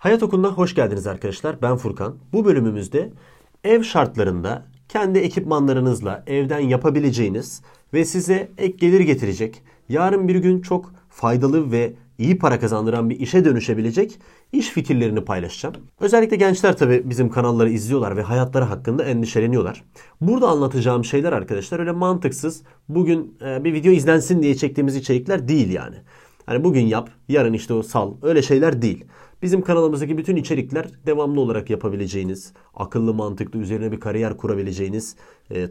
Hayat Okulu'na hoş geldiniz arkadaşlar. Ben Furkan. Bu bölümümüzde ev şartlarında kendi ekipmanlarınızla evden yapabileceğiniz ve size ek gelir getirecek, yarın bir gün çok faydalı ve iyi para kazandıran bir işe dönüşebilecek iş fikirlerini paylaşacağım. Özellikle gençler tabii bizim kanalları izliyorlar ve hayatları hakkında endişeleniyorlar. Burada anlatacağım şeyler arkadaşlar öyle mantıksız, bugün bir video izlensin diye çektiğimiz içerikler değil yani. Hani bugün yap, yarın işte o sal, öyle şeyler değil. Bizim kanalımızdaki bütün içerikler devamlı olarak yapabileceğiniz, akıllı mantıklı üzerine bir kariyer kurabileceğiniz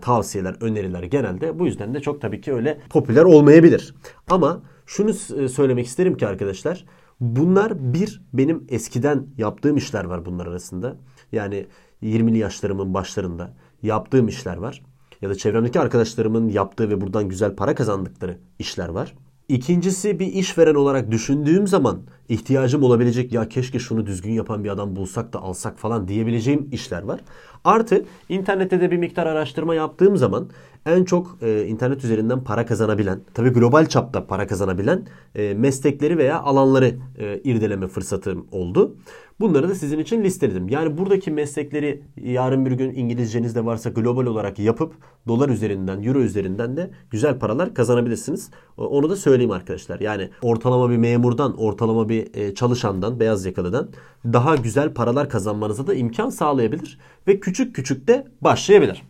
tavsiyeler, öneriler genelde. Bu yüzden de çok tabii ki öyle popüler olmayabilir. Ama şunu söylemek isterim ki arkadaşlar, bunlar benim eskiden yaptığım işler var bunlar arasında. Yani 20'li yaşlarımın başlarında yaptığım işler var. Ya da çevremdeki arkadaşlarımın yaptığı ve buradan güzel para kazandıkları işler var. İkincisi, bir işveren olarak düşündüğüm zaman ihtiyacım olabilecek, ya keşke şunu düzgün yapan bir adam bulsak da alsak falan diyebileceğim işler var. Artı internette de bir miktar araştırma yaptığım zaman en çok internet üzerinden para kazanabilen, tabii global çapta para kazanabilen meslekleri veya alanları irdeleme fırsatım oldu. Bunları da sizin için listeledim. Yani buradaki meslekleri yarın bir gün İngilizceniz de varsa global olarak yapıp dolar üzerinden, euro üzerinden de güzel paralar kazanabilirsiniz. Onu da söyleyeyim arkadaşlar. Yani ortalama bir memurdan, ortalama bir çalışandan, beyaz yakalıdan daha güzel paralar kazanmanıza da imkan sağlayabilir ve küçük küçük de başlayabilir.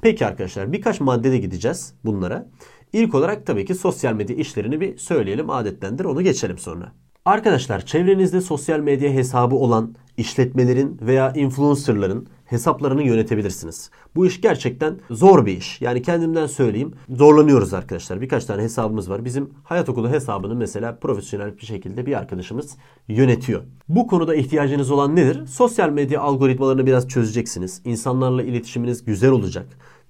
Peki arkadaşlar, birkaç maddede gideceğiz bunlara. İlk olarak tabii ki sosyal medya işlerini bir söyleyelim, adettendir, onu geçelim sonra. Arkadaşlar, çevrenizde sosyal medya hesabı olan işletmelerin veya influencerların hesaplarını yönetebilirsiniz. Bu iş gerçekten zor bir iş. Yani kendimden söyleyeyim, zorlanıyoruz arkadaşlar. Birkaç tane hesabımız var. Bizim Hayat Okulu hesabını mesela profesyonel bir şekilde bir arkadaşımız yönetiyor. Bu konuda ihtiyacınız olan nedir? Sosyal medya algoritmalarını biraz çözeceksiniz. İnsanlarla iletişiminiz güzel olacak.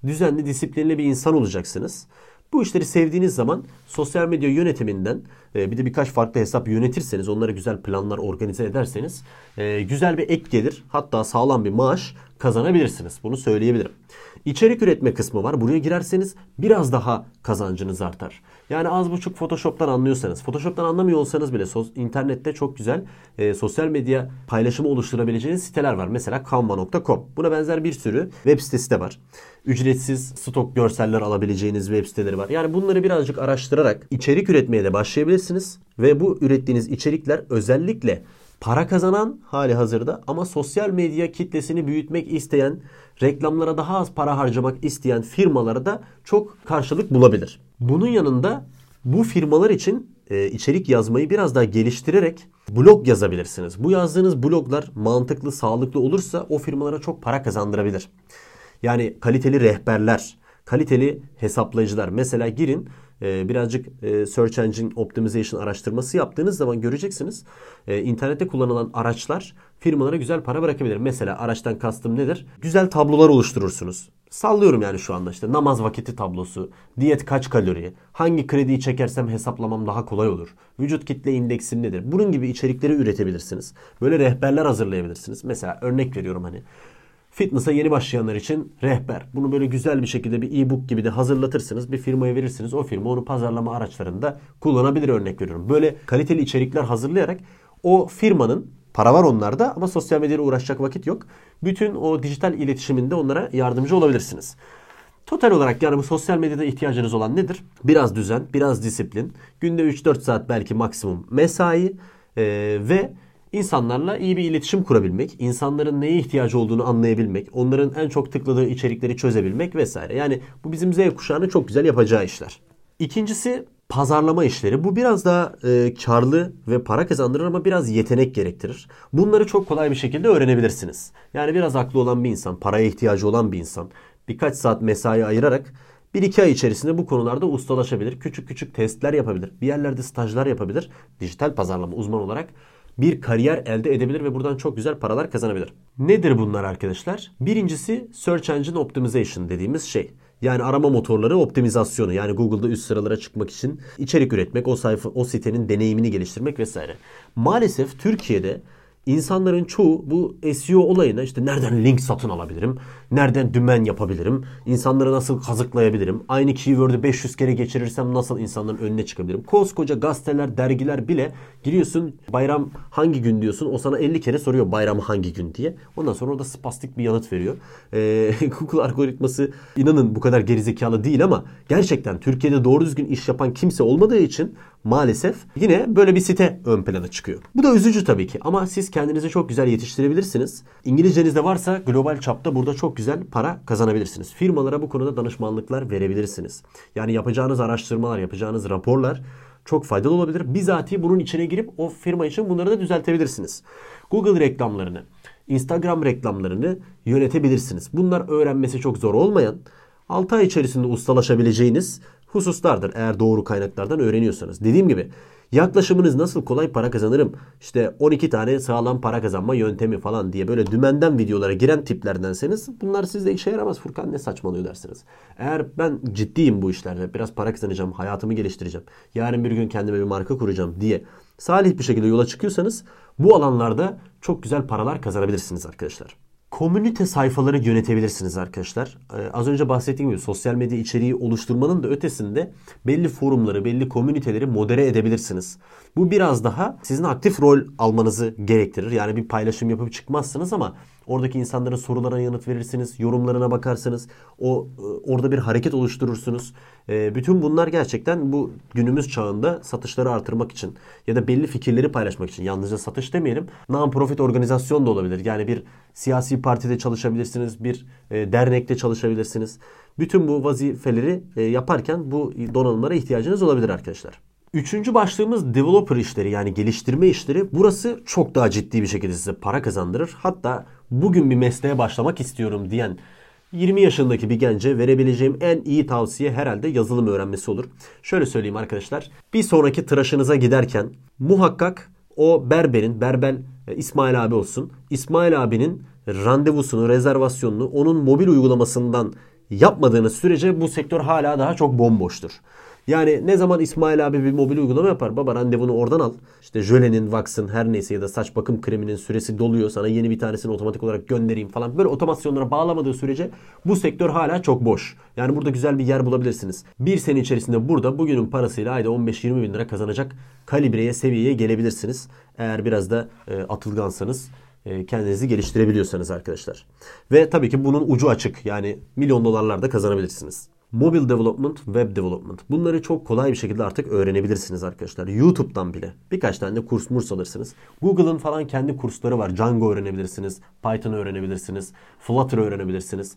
Düzenli, disiplinli bir insan olacaksınız. Bu işleri sevdiğiniz zaman sosyal medya yönetiminden bir de birkaç farklı hesap yönetirseniz, onlara güzel planlar organize ederseniz güzel bir ek gelir, hatta sağlam bir maaş kazanabilirsiniz. Bunu söyleyebilirim. İçerik üretme kısmı var. Buraya girerseniz biraz daha kazancınız artar. Yani az buçuk Photoshop'tan anlıyorsanız, Photoshop'tan anlamıyor olsanız bile internette çok güzel sosyal medya paylaşımı oluşturabileceğiniz siteler var. Mesela Canva.com. Buna benzer bir sürü web sitesi de var. Ücretsiz stok görseller alabileceğiniz web siteleri var. Yani bunları birazcık araştırarak içerik üretmeye de başlayabilirsiniz. Ve bu ürettiğiniz içerikler özellikle para kazanan, hali hazırda ama sosyal medya kitlesini büyütmek isteyen, reklamlara daha az para harcamak isteyen firmalara da çok karşılık bulabilir. Bunun yanında bu firmalar için içerik yazmayı biraz daha geliştirerek blog yazabilirsiniz. Bu yazdığınız bloglar mantıklı, sağlıklı olursa o firmalara çok para kazandırabilir. Yani kaliteli rehberler, kaliteli hesaplayıcılar. Mesela girin, birazcık Search Engine Optimization araştırması yaptığınız zaman göreceksiniz. İnternette kullanılan araçlar firmalara güzel para bırakabilir. Mesela araçtan kastım nedir? Güzel tablolar oluşturursunuz. Sallıyorum yani şu anda işte namaz vakiti tablosu, diyet kaç kalori, hangi krediyi çekersem hesaplamam daha kolay olur, vücut kitle indeksim nedir? Bunun gibi içerikleri üretebilirsiniz. Böyle rehberler hazırlayabilirsiniz. Mesela örnek veriyorum, hani fitness'a yeni başlayanlar için rehber. Bunu böyle güzel bir şekilde bir e-book gibi de hazırlatırsınız. Bir firmaya verirsiniz. O firma onu pazarlama araçlarında kullanabilir, örnek veriyorum. Böyle kaliteli içerikler hazırlayarak o firmanın, para var onlarda ama sosyal medyayla uğraşacak vakit yok, bütün o dijital iletişiminde onlara yardımcı olabilirsiniz. Total olarak yani bu sosyal medyada ihtiyacınız olan nedir? Biraz düzen, biraz disiplin, günde 3-4 saat belki maksimum mesai ve İnsanlarla iyi bir iletişim kurabilmek, insanların neye ihtiyacı olduğunu anlayabilmek, onların en çok tıkladığı içerikleri çözebilmek vesaire. Yani bu bizim Z kuşağının çok güzel yapacağı işler. İkincisi pazarlama işleri. Bu biraz daha karlı ve para kazandırır ama biraz yetenek gerektirir. Bunları çok kolay bir şekilde öğrenebilirsiniz. Yani biraz aklı olan bir insan, paraya ihtiyacı olan bir insan birkaç saat mesai ayırarak 1-2 ay içerisinde bu konularda ustalaşabilir. Küçük küçük testler yapabilir. Bir yerlerde stajlar yapabilir. Dijital pazarlama uzmanı olarak bir kariyer elde edebilir ve buradan çok güzel paralar kazanabilir. Nedir bunlar arkadaşlar? Birincisi Search Engine Optimization dediğimiz şey. Yani arama motorları optimizasyonu. Yani Google'da üst sıralara çıkmak için içerik üretmek, o sitenin deneyimini geliştirmek vesaire. Maalesef Türkiye'de İnsanların çoğu bu SEO olayına işte nereden link satın alabilirim, nereden dümen yapabilirim, insanları nasıl kazıklayabilirim, aynı keyword'ü 500 kere geçirirsem nasıl insanların önüne çıkabilirim. Koskoca gazeteler, dergiler bile giriyorsun bayram hangi gün diyorsun, o sana 50 kere soruyor bayram hangi gün diye. Ondan sonra o da spastik bir yanıt veriyor. Google algoritması inanın bu kadar gerizekalı değil ama gerçekten Türkiye'de doğru düzgün iş yapan kimse olmadığı için maalesef yine böyle bir site ön plana çıkıyor. Bu da üzücü tabii ki ama siz kendinizi çok güzel yetiştirebilirsiniz. İngilizceniz de varsa global çapta burada çok güzel para kazanabilirsiniz. Firmalara bu konuda danışmanlıklar verebilirsiniz. Yani yapacağınız araştırmalar, yapacağınız raporlar çok faydalı olabilir. Bizatihi bunun içine girip o firma için bunları da düzeltebilirsiniz. Google reklamlarını, Instagram reklamlarını yönetebilirsiniz. Bunlar öğrenmesi çok zor olmayan, 6 ay içerisinde ustalaşabileceğiniz hususlardır eğer doğru kaynaklardan öğreniyorsanız. Dediğim gibi yaklaşımınız nasıl kolay para kazanırım, işte 12 tane sağlam para kazanma yöntemi falan diye böyle dümenden videolara giren tiplerdenseniz bunlar sizde işe yaramaz. Furkan ne saçmalıyor dersiniz. Eğer ben ciddiyim bu işlerde, biraz para kazanacağım, hayatımı geliştireceğim, yarın bir gün kendime bir marka kuracağım diye salih bir şekilde yola çıkıyorsanız bu alanlarda çok güzel paralar kazanabilirsiniz arkadaşlar. Komünite sayfaları yönetebilirsiniz arkadaşlar. Az önce bahsettiğim gibi sosyal medya içeriği oluşturmanın da ötesinde belli forumları, belli komüniteleri modere edebilirsiniz. Bu biraz daha sizin aktif rol almanızı gerektirir. Yani bir paylaşım yapıp çıkmazsınız ama oradaki insanların sorularına yanıt verirsiniz, yorumlarına bakarsınız, orada bir hareket oluşturursunuz. Bütün bunlar gerçekten bu günümüz çağında satışları artırmak için ya da belli fikirleri paylaşmak için. Yalnızca satış demeyelim, non-profit organizasyon da olabilir. Yani bir siyasi partide çalışabilirsiniz, bir dernekte çalışabilirsiniz. Bütün bu vazifeleri yaparken bu donanımlara ihtiyacınız olabilir arkadaşlar. 3. başlığımız developer işleri, yani geliştirme işleri. Burası çok daha ciddi bir şekilde size para kazandırır. Hatta bugün bir mesleğe başlamak istiyorum diyen 20 yaşındaki bir gence verebileceğim en iyi tavsiye herhalde yazılım öğrenmesi olur. Şöyle söyleyeyim arkadaşlar. Bir sonraki tıraşınıza giderken muhakkak o berber İsmail abi olsun. İsmail abinin randevusunu, rezervasyonunu onun mobil uygulamasından yapmadığınız sürece bu sektör hala daha çok bomboştur. Yani ne zaman İsmail abi bir mobil uygulama yapar, baba randevunu oradan al, İşte jölenin, vaksın, her neyse ya da saç bakım kreminin süresi doluyor, sana yeni bir tanesini otomatik olarak göndereyim falan, böyle otomasyonlara bağlamadığı sürece bu sektör hala çok boş. Yani burada güzel bir yer bulabilirsiniz. Bir sene içerisinde burada bugünün parasıyla ayda 15-20 bin lira kazanacak kalibreye, seviyeye gelebilirsiniz. Eğer biraz da atılgansanız, kendinizi geliştirebiliyorsanız arkadaşlar. Ve tabii ki bunun ucu açık, yani milyon dolarlar da kazanabilirsiniz. Mobile development, web development. Bunları çok kolay bir şekilde artık öğrenebilirsiniz arkadaşlar. YouTube'dan bile birkaç tane de kurs alırsınız. Google'ın falan kendi kursları var. Django öğrenebilirsiniz, Python öğrenebilirsiniz, Flutter öğrenebilirsiniz.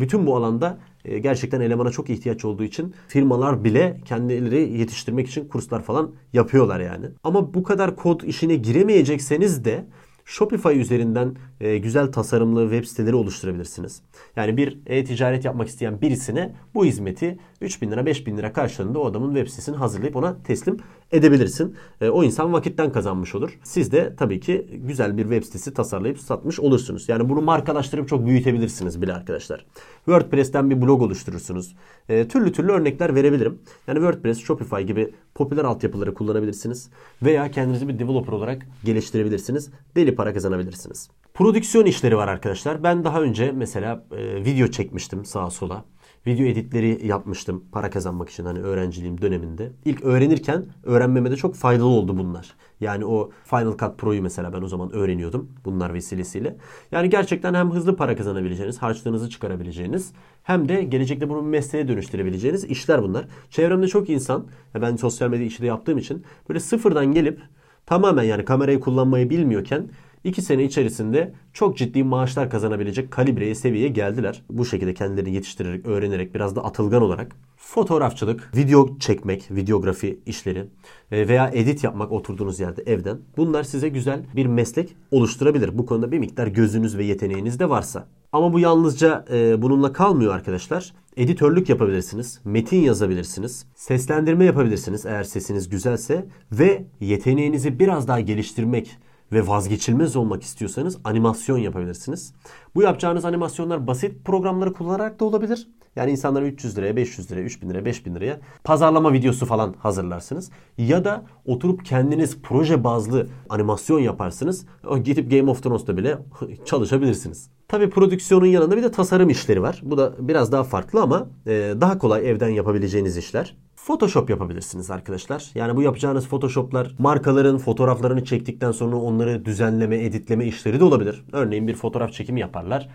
Bütün bu alanda gerçekten elemana çok ihtiyaç olduğu için firmalar bile kendileri yetiştirmek için kurslar falan yapıyorlar yani. Ama bu kadar kod işine giremeyecekseniz de Shopify üzerinden güzel tasarımlı web siteleri oluşturabilirsiniz. Yani bir ticaret yapmak isteyen birisine bu hizmeti 3.000 lira 5.000 lira karşılığında o adamın web sitesini hazırlayıp ona teslim edebilirsin. O insan vakitten kazanmış olur. Siz de tabii ki güzel bir web sitesi tasarlayıp satmış olursunuz. Yani bunu markalaştırıp çok büyütebilirsiniz bile arkadaşlar. WordPress'ten bir blog oluşturursunuz. Türlü örnekler verebilirim. Yani WordPress, Shopify gibi popüler altyapıları kullanabilirsiniz. Veya kendinizi bir developer olarak geliştirebilirsiniz. Deli para kazanabilirsiniz. Prodüksiyon işleri var arkadaşlar. Ben daha önce mesela video çekmiştim sağa sola. Video editleri yapmıştım para kazanmak için, hani öğrenciliğim döneminde. İlk öğrenirken öğrenmeme de çok faydalı oldu bunlar. Yani o Final Cut Pro'yu mesela ben o zaman öğreniyordum bunlar vesilesiyle. Yani gerçekten hem hızlı para kazanabileceğiniz, harçlığınızı çıkarabileceğiniz hem de gelecekte bunu bir mesleğe dönüştürebileceğiniz işler bunlar. Çevremde çok insan, ben sosyal medya işi de yaptığım için böyle sıfırdan gelip tamamen yani kamerayı kullanmayı bilmiyorken 2 sene içerisinde çok ciddi maaşlar kazanabilecek kalibreye, seviyeye geldiler. Bu şekilde kendilerini yetiştirerek, öğrenerek, biraz da atılgan olarak fotoğrafçılık, video çekmek, videografi işleri veya edit yapmak oturduğunuz yerde evden. Bunlar size güzel bir meslek oluşturabilir. Bu konuda bir miktar gözünüz ve yeteneğiniz de varsa. Ama bu yalnızca bununla kalmıyor arkadaşlar. Editörlük yapabilirsiniz, metin yazabilirsiniz, seslendirme yapabilirsiniz eğer sesiniz güzelse ve yeteneğinizi biraz daha geliştirmek ve vazgeçilmez olmak istiyorsanız animasyon yapabilirsiniz. Bu yapacağınız animasyonlar basit programları kullanarak da olabilir. Yani insanlara 300 liraya, 500 liraya, 3000 liraya, 5000 liraya pazarlama videosu falan hazırlarsınız. Ya da oturup kendiniz proje bazlı animasyon yaparsınız. Gidip Game of Thrones'ta bile çalışabilirsiniz. Tabii prodüksiyonun yanında bir de tasarım işleri var. Bu da biraz daha farklı ama daha kolay evden yapabileceğiniz işler. Photoshop yapabilirsiniz arkadaşlar. Yani bu yapacağınız Photoshop'lar markaların fotoğraflarını çektikten sonra onları düzenleme, editleme işleri de olabilir. Örneğin bir fotoğraf çekimi yaparlar.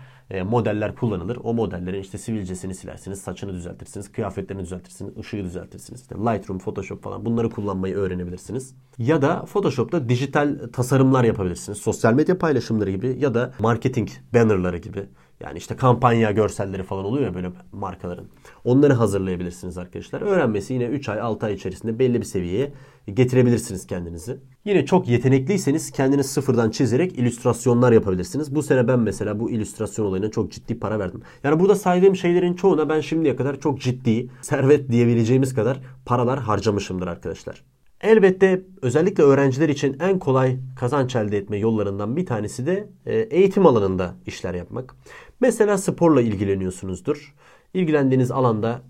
Modeller kullanılır. O modellerin işte sivilcesini silersiniz, saçını düzeltirsiniz, kıyafetlerini düzeltirsiniz, ışığı düzeltirsiniz. İşte Lightroom, Photoshop falan bunları kullanmayı öğrenebilirsiniz. Ya da Photoshop'ta dijital tasarımlar yapabilirsiniz. Sosyal medya paylaşımları gibi ya da marketing bannerları gibi. Yani işte kampanya görselleri falan oluyor ya böyle markaların. Onları hazırlayabilirsiniz arkadaşlar. Öğrenmesi yine 3 ay 6 ay içerisinde belli bir seviyeye getirebilirsiniz kendinizi. Yine çok yetenekliyseniz kendiniz sıfırdan çizerek illüstrasyonlar yapabilirsiniz. Bu sene ben mesela bu illüstrasyon olayına çok ciddi para verdim. Yani burada saydığım şeylerin çoğuna ben şimdiye kadar çok ciddi, servet diyebileceğimiz kadar paralar harcamışımdır arkadaşlar. Elbette özellikle öğrenciler için en kolay kazanç elde etme yollarından bir tanesi de eğitim alanında işler yapmak. Mesela sporla ilgileniyorsunuzdur. İlgilendiğiniz alanda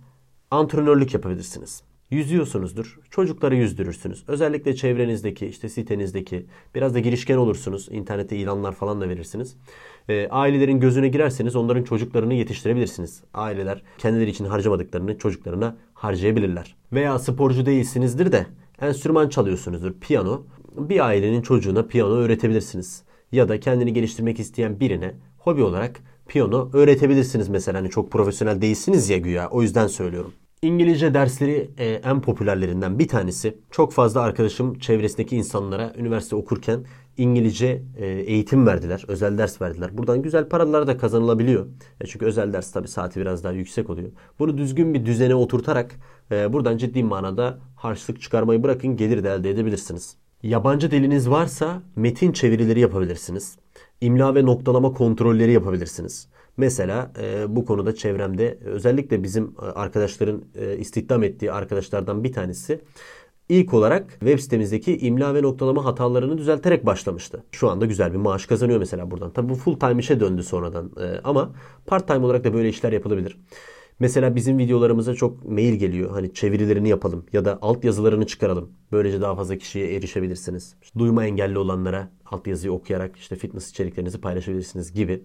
antrenörlük yapabilirsiniz. Yüzüyorsunuzdur. Çocukları yüzdürürsünüz. Özellikle çevrenizdeki, işte sitenizdeki biraz da girişken olursunuz. İnternette ilanlar falan da verirsiniz. Ailelerin gözüne girerseniz onların çocuklarını yetiştirebilirsiniz. Aileler kendileri için harcamadıklarını çocuklarına harcayabilirler. Veya sporcu değilsinizdir de enstrüman çalıyorsunuzdur. Piyano. Bir ailenin çocuğuna piyano öğretebilirsiniz. Ya da kendini geliştirmek isteyen birine hobi olarak piyano öğretebilirsiniz mesela. Hani çok profesyonel değilsiniz ya güya. O yüzden söylüyorum. İngilizce dersleri en popülerlerinden bir tanesi. Çok fazla arkadaşım çevresindeki insanlara üniversite okurken İngilizce eğitim verdiler. Özel ders verdiler. Buradan güzel paralar da kazanılabiliyor. Çünkü özel ders tabii saati biraz daha yüksek oluyor. Bunu düzgün bir düzene oturtarak buradan ciddi manada harçlık çıkarmayı bırakın gelir de elde edebilirsiniz. Yabancı diliniz varsa metin çevirileri yapabilirsiniz. İmla ve noktalama kontrolleri yapabilirsiniz. Mesela bu konuda çevremde özellikle bizim arkadaşların istihdam ettiği arkadaşlardan bir tanesi ilk olarak web sitemizdeki imla ve noktalama hatalarını düzelterek başlamıştı. Şu anda güzel bir maaş kazanıyor mesela buradan. Tabii bu full time işe döndü sonradan ama part time olarak da böyle işler yapılabilir. Mesela bizim videolarımıza çok mail geliyor. Hani çevirilerini yapalım ya da altyazılarını çıkaralım. Böylece daha fazla kişiye erişebilirsiniz. İşte duyma engelli olanlara altyazıyı okuyarak işte fitness içeriklerinizi paylaşabilirsiniz gibi.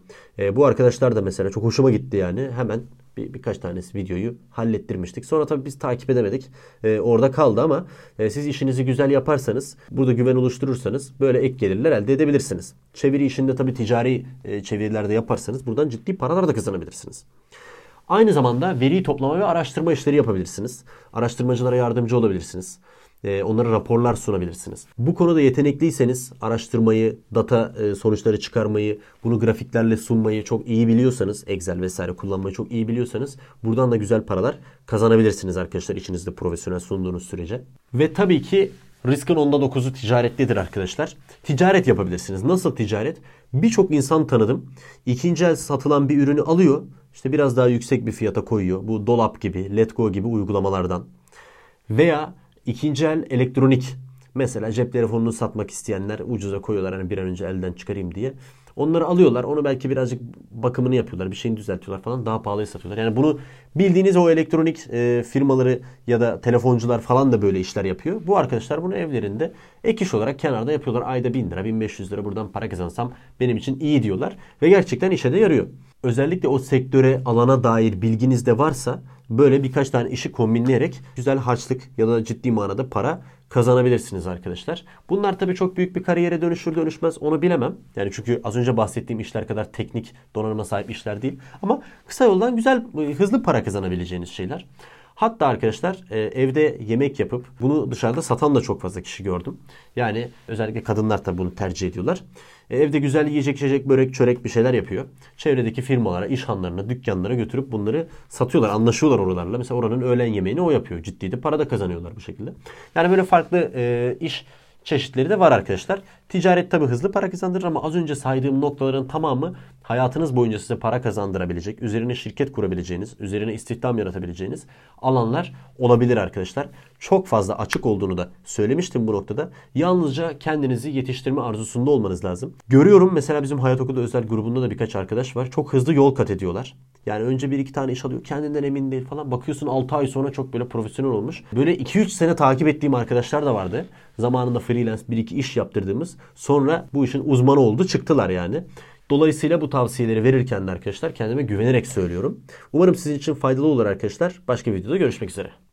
Bu arkadaşlar da mesela çok hoşuma gitti yani. Hemen birkaç tanesi videoyu hallettirmiştik. Sonra tabii biz takip edemedik. Orada kaldı ama siz işinizi güzel yaparsanız, burada güven oluşturursanız böyle ek gelirler elde edebilirsiniz. Çeviri işinde tabii ticari çevirilerde yaparsanız buradan ciddi paralar da kazanabilirsiniz. Aynı zamanda veri toplama ve araştırma işleri yapabilirsiniz. Araştırmacılara yardımcı olabilirsiniz. Onlara raporlar sunabilirsiniz. Bu konuda yetenekliyseniz araştırmayı, data sonuçları çıkarmayı, bunu grafiklerle sunmayı çok iyi biliyorsanız, Excel vesaire kullanmayı çok iyi biliyorsanız buradan da güzel paralar kazanabilirsiniz arkadaşlar içinizde profesyonel sunduğunuz sürece. Ve tabii ki riskın 9'u ticaretlidir arkadaşlar. Ticaret yapabilirsiniz. Nasıl ticaret? Birçok insan tanıdım. İkinci el satılan bir ürünü alıyor. İşte biraz daha yüksek bir fiyata koyuyor. Bu Dolap gibi, Letgo gibi uygulamalardan. Veya ikinci el elektronik. Mesela cep telefonunu satmak isteyenler ucuza koyuyorlar. Hani bir an önce elden çıkarayım diye. Onları alıyorlar. Onu belki birazcık bakımını yapıyorlar. Bir şeyini düzeltiyorlar falan. Daha pahalıya satıyorlar. Yani bunu bildiğiniz o elektronik firmaları ya da telefoncular falan da böyle işler yapıyor. Bu arkadaşlar bunu evlerinde ek iş olarak kenarda yapıyorlar. Ayda 1000 lira, 1500 lira buradan para kazansam benim için iyi diyorlar. Ve gerçekten işe de yarıyor. Özellikle o sektöre, alana dair bilginiz de varsa böyle birkaç tane işi kombinleyerek güzel harçlık ya da ciddi manada para kazanabilirsiniz arkadaşlar. Bunlar tabii çok büyük bir kariyere dönüşür dönüşmez onu bilemem. Yani çünkü az önce bahsettiğim işler kadar teknik donanıma sahip işler değil. Ama kısa yoldan güzel, hızlı para kazanabileceğiniz şeyler. Hatta arkadaşlar evde yemek yapıp bunu dışarıda satan da çok fazla kişi gördüm. Yani özellikle kadınlar tabii bunu tercih ediyorlar. Evde güzel yiyecek, içecek, börek, çörek bir şeyler yapıyor. Çevredeki firmalara, işhanlarına, dükkanlara götürüp bunları satıyorlar. Anlaşıyorlar oralarla. Mesela oranın öğlen yemeğini o yapıyor. Ciddi de para da kazanıyorlar bu şekilde. Yani böyle farklı iş çeşitleri de var arkadaşlar. Ticaret tabii hızlı para kazandırır ama az önce saydığım noktaların tamamı hayatınız boyunca size para kazandırabilecek, üzerine şirket kurabileceğiniz, üzerine istihdam yaratabileceğiniz alanlar olabilir arkadaşlar. Çok fazla açık olduğunu da söylemiştim bu noktada. Yalnızca kendinizi yetiştirme arzusunda olmanız lazım. Görüyorum mesela bizim Hayat Okulu özel grubunda da birkaç arkadaş var. Çok hızlı yol kat ediyorlar. Yani önce 1-2 tane iş alıyor. Kendinden emin değil falan. Bakıyorsun 6 ay sonra çok böyle profesyonel olmuş. Böyle 2-3 sene takip ettiğim arkadaşlar da vardı. Zamanında freelance 1-2 iş yaptırdığımız. Sonra bu işin uzmanı oldu. Çıktılar yani. Dolayısıyla bu tavsiyeleri verirken de arkadaşlar kendime güvenerek söylüyorum. Umarım sizin için faydalı olur arkadaşlar. Başka videoda görüşmek üzere.